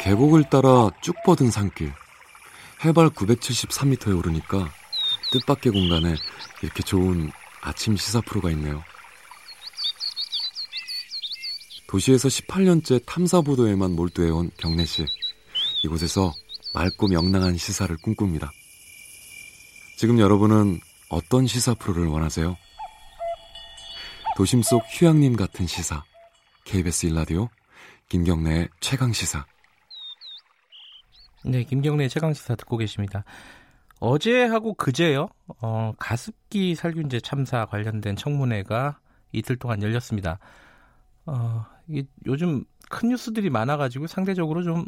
계곡을 따라 쭉 뻗은 산길, 해발 973m에 오르니까 뜻밖의 공간에 이렇게 좋은 아침 시사 프로가 있네요. 도시에서 18년째 탐사보도에만 몰두해온 경래씨, 이곳에서 맑고 명랑한 시사를 꿈꿉니다. 지금 여러분은 어떤 시사 프로를 원하세요? 도심 속 휴양림 같은 시사, KBS 1라디오 김경래의 최강시사. 네, 김경래의 최강시사 듣고 계십니다. 어제하고 그제요, 가습기 살균제 참사 관련된 청문회가 이틀 동안 열렸습니다. 이게 요즘 큰 뉴스들이 많아가지고 상대적으로 좀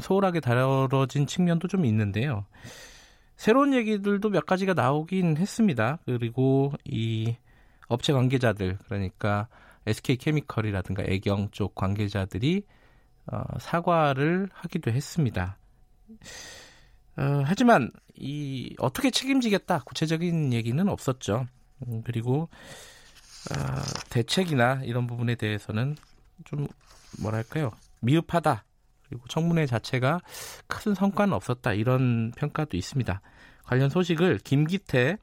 소홀하게 다뤄진 측면도 좀 있는데요. 새로운 얘기들도 몇 가지가 나오긴 했습니다. 그리고 이 업체 관계자들, 그러니까 SK케미컬이라든가 애경 쪽 관계자들이 사과를 하기도 했습니다. 하지만 이 어떻게 책임지겠다 구체적인 얘기는 없었죠. 그리고 대책이나 이런 부분에 대해서는 좀 뭐랄까요, 미흡하다, 그리고 청문회 자체가 큰 성과는 없었다, 이런 평가도 있습니다. 관련 소식을 김기태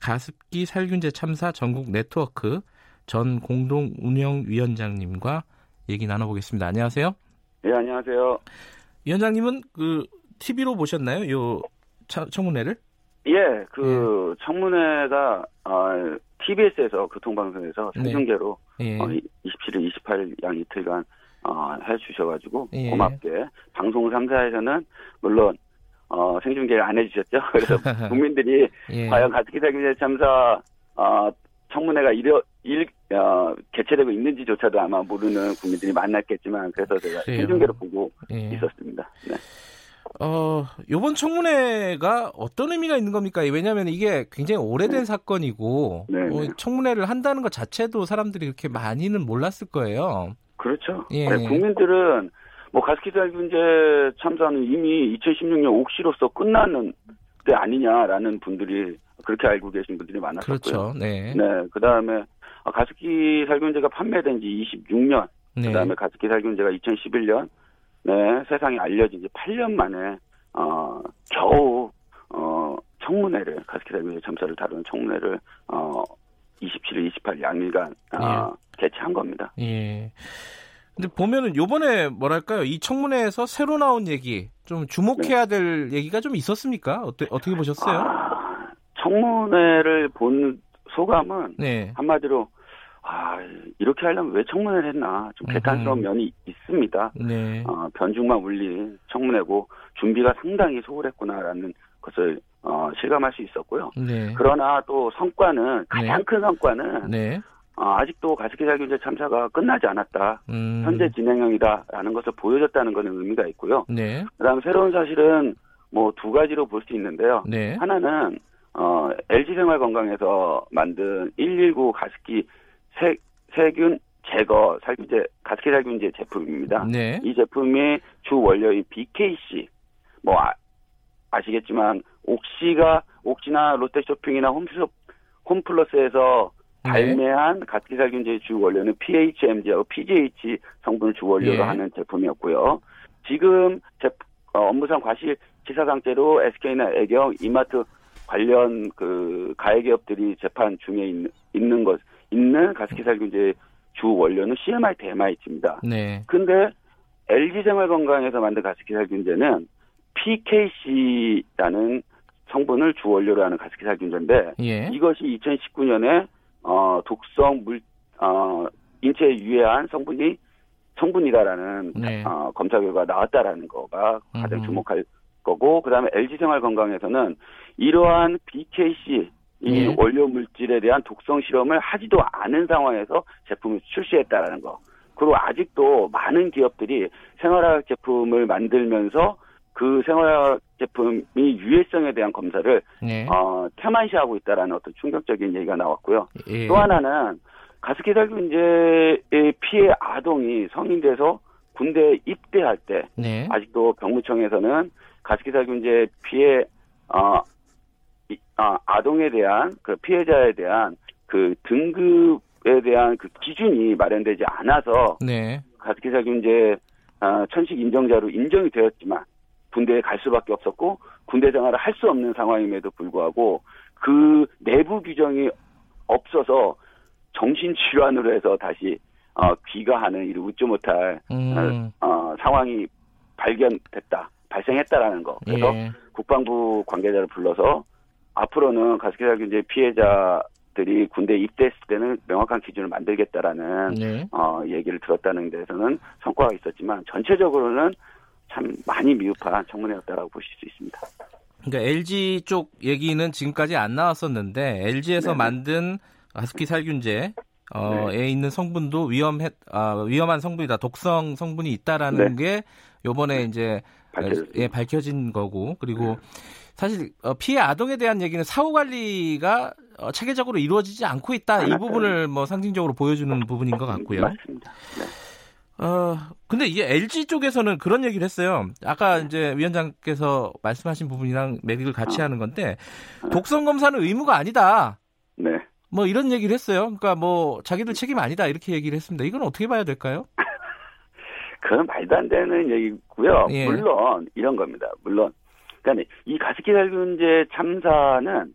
가습기 살균제 참사 전국 네트워크 전 공동운영위원장님과 얘기 나눠보겠습니다. 안녕하세요. 네, 안녕하세요. 위원장님은 그 TV로 보셨나요, 요 청문회를? 예, 그 예. 청문회가 TBS에서 교통방송에서 생중계로 27일, 28일 양 이틀간 해주셔가지고 고맙게 방송 3사에서는 물론 생중계를 안 해주셨죠. 그래서 국민들이 과연 가습기 살균제 참사 청문회가 개최되고 있는지조차도 아마 모르는 국민들이 만났겠지만, 그래서 제가 생중계로 보고 있었습니다. 네. 요번 청문회가 어떤 의미가 있는 겁니까? 왜냐하면 이게 굉장히 오래된 사건이고, 청문회를 한다는 것 자체도 사람들이 그렇게 많이는 몰랐을 거예요. 그렇죠. 국민들은 뭐 가습기 살균제 참사는 이미 2016년 옥시로서 끝나는 때 아니냐라는 분들이, 그렇게 알고 계신 분들이 많았었고요. 그렇죠. 그다음에 가습기 살균제가 판매된 지 26년, 그다음에 가습기 살균제가 2011년, 세상에 알려진 지 8년 만에 겨우 청문회를, 가습기 살균제 참사를 다루는 청문회를 27일, 28일 양일간 개최한 겁니다. 예. 근데 보면은 요번에 뭐랄까요, 이 청문회에서 새로 나온 얘기, 좀 주목해야 될 얘기가 좀 있었습니까? 어떻게 보셨어요? 청문회를 본 소감은 한마디로 이렇게 하려면 왜 청문회를 했나, 좀 개탄스러운 면이 있습니다. 변죽만 울린 청문회고 준비가 상당히 소홀했구나라는 것을 실감할 수 있었고요. 그러나 또 성과는, 가장 큰 성과는 아직도 가습기 살균제 참사가 끝나지 않았다, 현재 진행형이다라는 것을 보여줬다는 것은 의미가 있고요. 그다음 새로운 사실은 뭐 두 가지로 볼 수 있는데요. 하나는 LG생활건강에서 만든 119 가습기 세균 제거 살균제, 가습기 살균제 제품입니다. 이 제품이 주 원료인 BKC, 뭐 아시겠지만 옥시나 롯데쇼핑이나 홈플러스에서 발매한 가습기 살균제의 주 원료는 PHMG하고 PGH 성분을 주 원료로 하는 제품이었고요. 지금 업무상 과실치사 상태로 SK나 애경, 이마트 관련 그 가해기업들이 재판 중에 있는 가습기 살균제의 주 원료는 CMIT, MIT입니다. 근데 LG생활건강에서 만든 가습기 살균제는 PKC라는 성분을 주 원료로 하는 가습기 살균제인데, 이것이 2019년에 인체에 유해한 성분이다라는 검사 결과가 나왔다라는 거가 가장 주목할 거고, 그다음에 LG생활건강에서는 이러한 BKC 이 원료 물질에 대한 독성 실험을 하지도 않은 상황에서 제품을 출시했다라는 거. 그리고 아직도 많은 기업들이 생활화학 제품을 만들면서 그 생활화학 제품이 유해성에 대한 검사를 태만시하고 있다라는 어떤 충격적인 얘기가 나왔고요. 또 하나는 가습기 살균제의 피해 아동이 성인돼서 군대에 입대할 때 아직도 병무청에서는 가습기 살균제 피해 아동에 대한, 그 피해자에 대한 그 등급에 대한 그 기준이 마련되지 않아서 가습기 살균제 천식 인정자로 인정이 되었지만 군대에 갈 수밖에 없었고 군대 생활을 할 수 없는 상황임에도 불구하고 그 내부 규정이 없어서 정신질환으로 해서 다시 귀가하는 일을 웃지 못할 상황이 발생했다라는 거. 그래서 예. 국방부 관계자를 불러서 앞으로는 가스기사 규제 피해자들이 군대 입대했을 때는 명확한 기준을 만들겠다라는 예. 얘기를 들었다는 데서는 성과가 있었지만 전체적으로는 참 많이 미흡한 청문회였다라고 보실 수 있습니다. 그러니까 LG 쪽 얘기는 지금까지 안 나왔었는데 LG에서 네. 만든 가습기 살균제에 네. 있는 성분도 위험한 성분이다, 독성 성분이 있다라는 네. 게 이번에 이제 밝혀진 거고 그리고 네. 사실 피해 아동에 대한 얘기는 사후 관리가 체계적으로 이루어지지 않고 있다 이 부분을 뭐 상징적으로 보여주는 부분인 것 같고요. 맞습니다. 네. 근데 이게 LG 쪽에서는 그런 얘기를 했어요. 아까 이제 위원장께서 말씀하신 부분이랑 맥락을 같이 하는 건데, 독성 검사는 의무가 아니다. 네. 뭐 이런 얘기를 했어요. 그러니까 뭐 자기들 책임 아니다. 이렇게 얘기를 했습니다. 이건 어떻게 봐야 될까요? 그건 말도 안 되는 얘기고요. 예. 물론, 이런 겁니다. 물론. 그러니까 이 가습기 살균제 참사는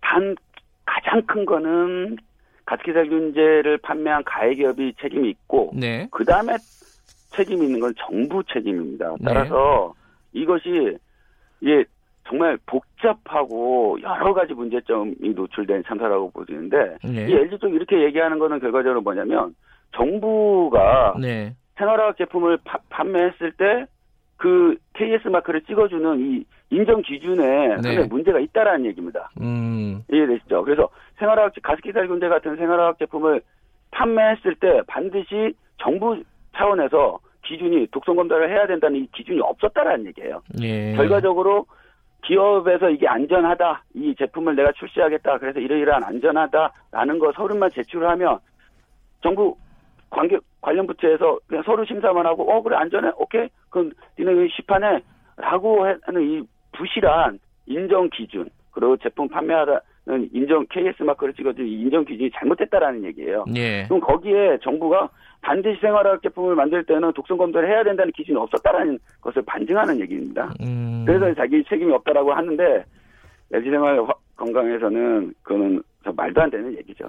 단 가장 큰 거는 가습기 살균제를 판매한 가해기업이 책임이 있고 네. 그다음에 책임이 있는 건 정부 책임입니다. 따라서 네. 이것이 예, 정말 복잡하고 여러 가지 문제점이 노출된 참사라고 보시는데 네. 이 LG 쪽 이렇게 얘기하는 거는 결과적으로 뭐냐면 정부가 네. 생활화학 제품을 판매했을 때 그 KS 마크를 찍어주는 이 인정 기준에 네. 문제가 있다라는 얘기입니다. 이해되시죠? 그래서 생활화학 가습기 살균제 같은 생활화학 제품을 판매했을 때 반드시 정부 차원에서 기준이 독성 검사를 해야 된다는 이 기준이 없었다라는 얘기예요. 예. 결과적으로 기업에서 이게 안전하다, 이 제품을 내가 출시하겠다, 그래서 이러이러한 안전하다라는 거 서류만 제출하면 정부 관련 부처에서 그냥 서류 심사만 하고 그래 안전해? 오케이? 그럼 니네 시판해? 라고 하는 이 부실한 인정 기준 그리고 제품 판매하는 인정 KS 마크를 찍어준 인정 기준이 잘못됐다라는 얘기예요. 예. 그럼 거기에 정부가 반드시 생활화학 제품을 만들 때는 독성 검사를 해야 된다는 기준이 없었다라는 것을 반증하는 얘기입니다. 그래서 자기 책임이 없다라고 하는데 LG생활건강에서는 그거는 말도 안 되는 얘기죠.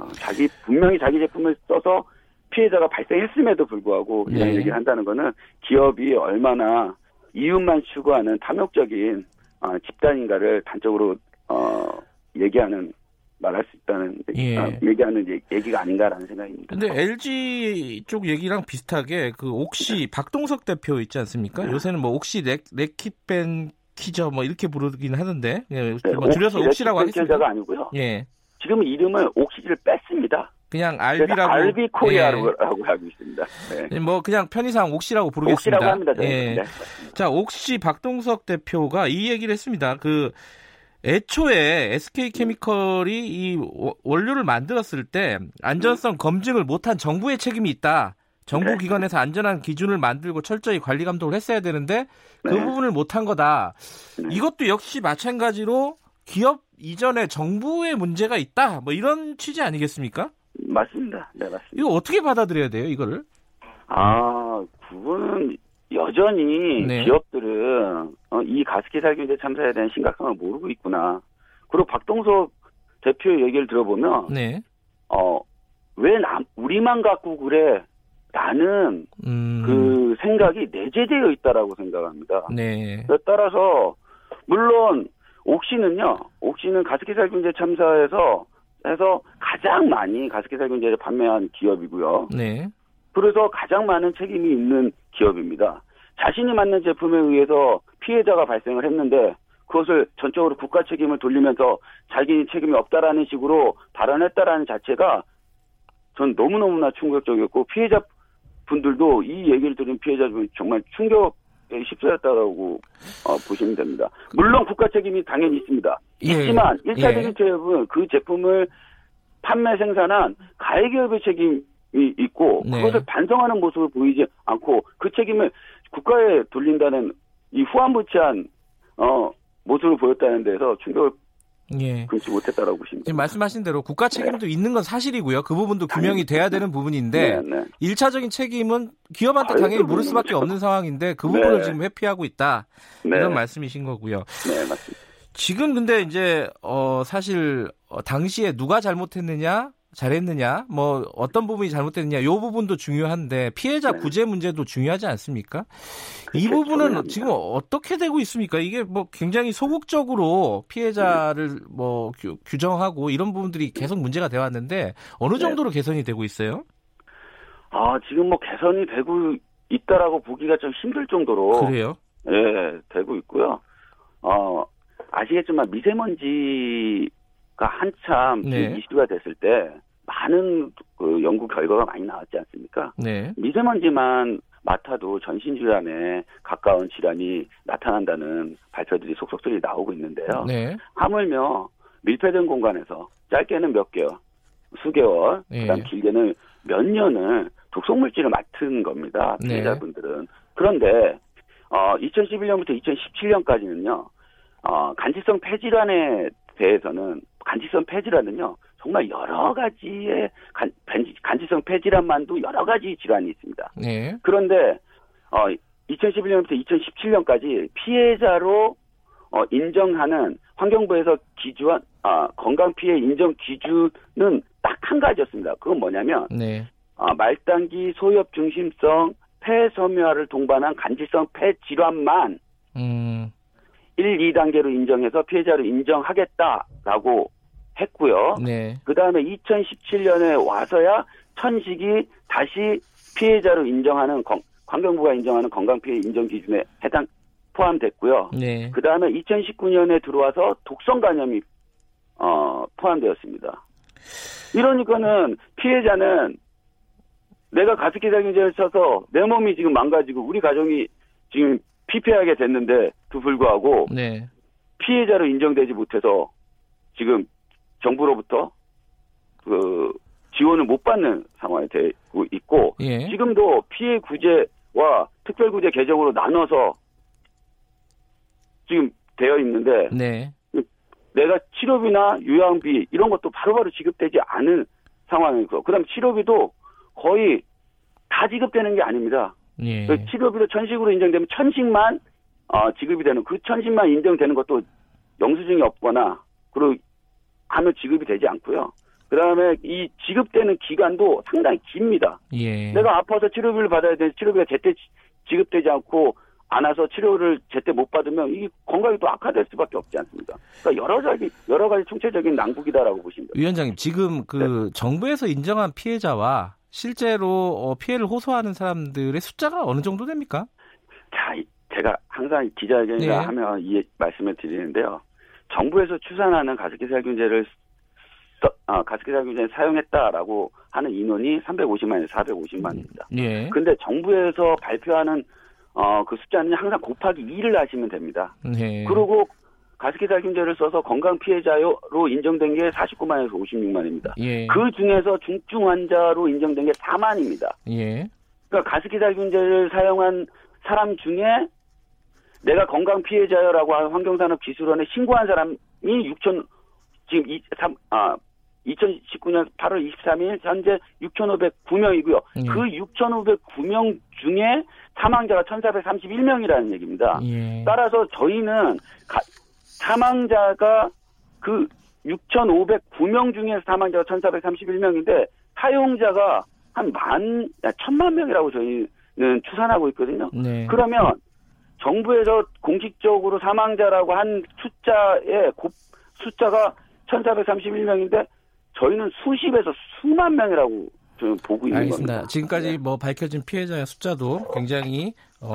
분명히 자기 제품을 써서 피해자가 발생했음에도 불구하고 이런 얘기를 한다는 거는 기업이 얼마나 이윤만 추구하는 탐욕적인 집단인가를 단적으로 얘기하는 말할 수 있다는 예. 얘기하는 얘기가 아닌가라는 생각입니다. 근데 LG 쪽 얘기랑 비슷하게 그 옥시 네. 박동석 대표 있지 않습니까? 네. 요새는 뭐 옥시 렉키벤키저 뭐 이렇게 부르긴 하는데 네. 뭐 줄여서 옥시라고 하겠습니다. 렉키벤키저가 아니고요. 예. 지금 이름을 옥시를 뺐습니다. 그냥 RB라고 RB 코리아라고 예. 하고 있습니다. 네. 뭐 그냥 편의상 옥시라고 부르겠습니다. 옥시라고 합니다. 예. 네. 자, 옥시 박동석 대표가 이 얘기를 했습니다. 그 애초에 SK케미컬이 이 원료를 만들었을 때 안전성 검증을 못한 정부의 책임이 있다. 정부 기관에서 안전한 기준을 만들고 철저히 관리 감독을 했어야 되는데 그 부분을 못한 거다. 이것도 역시 마찬가지로 기업 이전에 정부의 문제가 있다. 뭐 이런 취지 아니겠습니까? 맞습니다. 네, 맞습니다. 이거 어떻게 받아들여야 돼요, 이거를? 그거는 여전히 네. 기업들은 이 가습기 살균제 참사에 대한 심각성을 모르고 있구나. 그리고 박동석 대표의 얘기를 들어보면, 네. 왜 우리만 갖고 그래? 라는 그 생각이 내재되어 있다라고 생각합니다. 네. 따라서, 물론, 옥시는 가습기 살균제 참사에서 해서 가장 많이 가습기 살균제를 판매한 기업이고요. 네. 그래서 가장 많은 책임이 있는 기업입니다. 자신이 만든 제품에 의해서 피해자가 발생을 했는데 그것을 전적으로 국가 책임을 돌리면서 자기 책임이 없다라는 식으로 발언했다라는 자체가 전 너무너무나 충격적이었고 피해자 분들도 이 얘기를 들은 피해자 분들이 정말 휩싸였다라고 보시면 됩니다. 물론 국가 책임이 당연히 있습니다. 예, 있지만 1차적인 책임은 그 제품을 판매 생산한 가해기업의 책임이 있고 네. 그것을 반성하는 모습을 보이지 않고 그 책임을 국가에 돌린다는 이 후한무치한 모습을 보였다는 데서 충격을 예. 금치 못했다라고 보시면 됩니다. 말씀하신 대로 국가 책임도 네. 있는 건 사실이고요. 그 부분도 규명이 돼야 되는 부분인데 네, 네. 1차적인 책임은 기업한테 당연히 물을 수밖에 없는 거죠. 상황인데 그 부분을 네. 지금 회피하고 있다. 네. 이런 말씀이신 거고요. 네, 맞습니다. 지금 근데 이제 사실 당시에 누가 잘못했느냐 잘했느냐 뭐 어떤 부분이 잘못됐느냐 이 부분도 중요한데 피해자 네. 구제 문제도 중요하지 않습니까? 이 부분은 중요합니다. 지금 어떻게 되고 있습니까? 이게 뭐 굉장히 소극적으로 피해자를 네. 뭐 규정하고 이런 부분들이 계속 문제가 되어 왔는데 어느 정도로 네. 개선이 되고 있어요? 아 지금 뭐 개선이 되고 있다라고 보기가 좀 힘들 정도로 그래요? 예 되고 있고요. 아시겠지만 미세먼지 그 한참 네. 이슈가 됐을 때 많은 그 연구 결과가 많이 나왔지 않습니까? 네. 미세먼지만 맡아도 전신질환에 가까운 질환이 나타난다는 발표들이 속속들이 나오고 있는데요. 네. 하물며 밀폐된 공간에서 짧게는 몇 개월, 수개월, 네. 그다음 길게는 몇 년을 독성물질을 맡은 겁니다. 피해자분들은. 네. 그런데 2011년부터 2017년까지는요. 간지성 폐질환에 대해서는 간지성 폐질환은요 정말 여러 가지의 간지성 폐질환만도 여러 가지 질환이 있습니다. 네. 그런데 2011년부터 2017년까지 피해자로 인정하는 환경부에서 기준한 건강 피해 인정 기준은 딱 한 가지였습니다. 그건 뭐냐면 네. 말단기 소엽 중심성 폐섬유화를 동반한 간지성 폐질환만 1, 2단계로 인정해서 피해자로 인정하겠다라고 했고요. 네. 그다음에 2017년에 와서야 천식이 다시 피해자로 인정하는 환경부가 인정하는 건강피해 인정 기준에 해당 포함됐고요. 네. 그다음에 2019년에 들어와서 독성 간염이 포함되었습니다. 이러니까는 피해자는 내가 가습기 살균제를 쳐서 내 몸이 지금 망가지고 우리 가정이 지금 피폐하게 됐는데도 불구하고 네. 피해자로 인정되지 못해서 지금 정부로부터 그 지원을 못 받는 상황이 되고 있고 예. 지금도 피해 구제와 특별 구제 개정으로 나눠서 지금 되어 있는데 네. 내가 치료비나 요양비 이런 것도 바로바로 지급되지 않은 상황이고 그다음 치료비도 거의 다 지급되는 게 아닙니다. 예. 치료비로 천식으로 인정되면 천식만 지급이 되는 그 천식만 인정되는 것도 영수증이 없거나 그리고 하면 지급이 되지 않고요. 그다음에 이 지급되는 기간도 상당히 깁니다. 예. 내가 아파서 치료비를 받아야 되는데 치료비가 제때 지급되지 않고 안 와서 치료를 제때 못 받으면 이 건강이 또 악화될 수밖에 없지 않습니까? 그러니까 여러 가지 총체적인 난국이다라고 보시면 됩니다. 위원장님 지금 그 네. 정부에서 인정한 피해자와 실제로 피해를 호소하는 사람들의 숫자가 어느 정도 됩니까? 자, 제가 항상 기자회견이라 네. 하면 이 말씀을 드리는데요. 정부에서 추산하는 가습기 살균제를 사용했다라고 하는 인원이 350만에서 450만입니다. 네. 근데 정부에서 발표하는 그 숫자는 항상 곱하기 2를 하시면 됩니다. 네. 그리고 가습기 살균제를 써서 건강 피해자로 인정된 게 49만에서 56만입니다. 예. 그 중에서 중증 환자로 인정된 게 4만입니다. 예. 그러니까 가습기 살균제를 사용한 사람 중에 내가 건강 피해자라고 하는 환경산업기술원에 신고한 사람이 2019년 8월 23일 현재 6,509명이고요. 예. 그 6,509명 중에 사망자가 1,431명이라는 얘기입니다. 예. 따라서 저희는 사망자가 그 6,509명 중에서 사망자가 1,431명인데 사용자가 한 1,000만 명이라고 저희는 추산하고 있거든요. 네. 그러면 정부에서 공식적으로 사망자라고 한 숫자가 1,431명인데 저희는 수십에서 수만 명이라고 저는 보고 있는 알겠습니다. 겁니다. 지금까지 네. 뭐 밝혀진 피해자의 숫자도 굉장히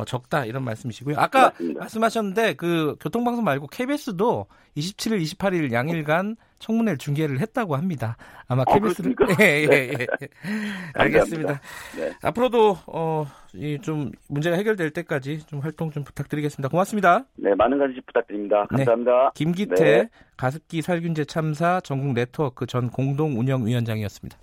적다 이런 말씀이시고요. 아까 맞습니다. 말씀하셨는데 그 교통방송 말고 KBS도 27일, 28일 양일간 청문회를 중계를 했다고 합니다. 아마 KBS는 예. 알겠습니다. 네. 앞으로도 이 좀 문제가 해결될 때까지 좀 활동 좀 부탁드리겠습니다. 고맙습니다. 네, 많은 관심 부탁드립니다. 감사합니다. 네. 김기태 가습기 살균제 참사 전국 네트워크 전 공동 운영위원장이었습니다.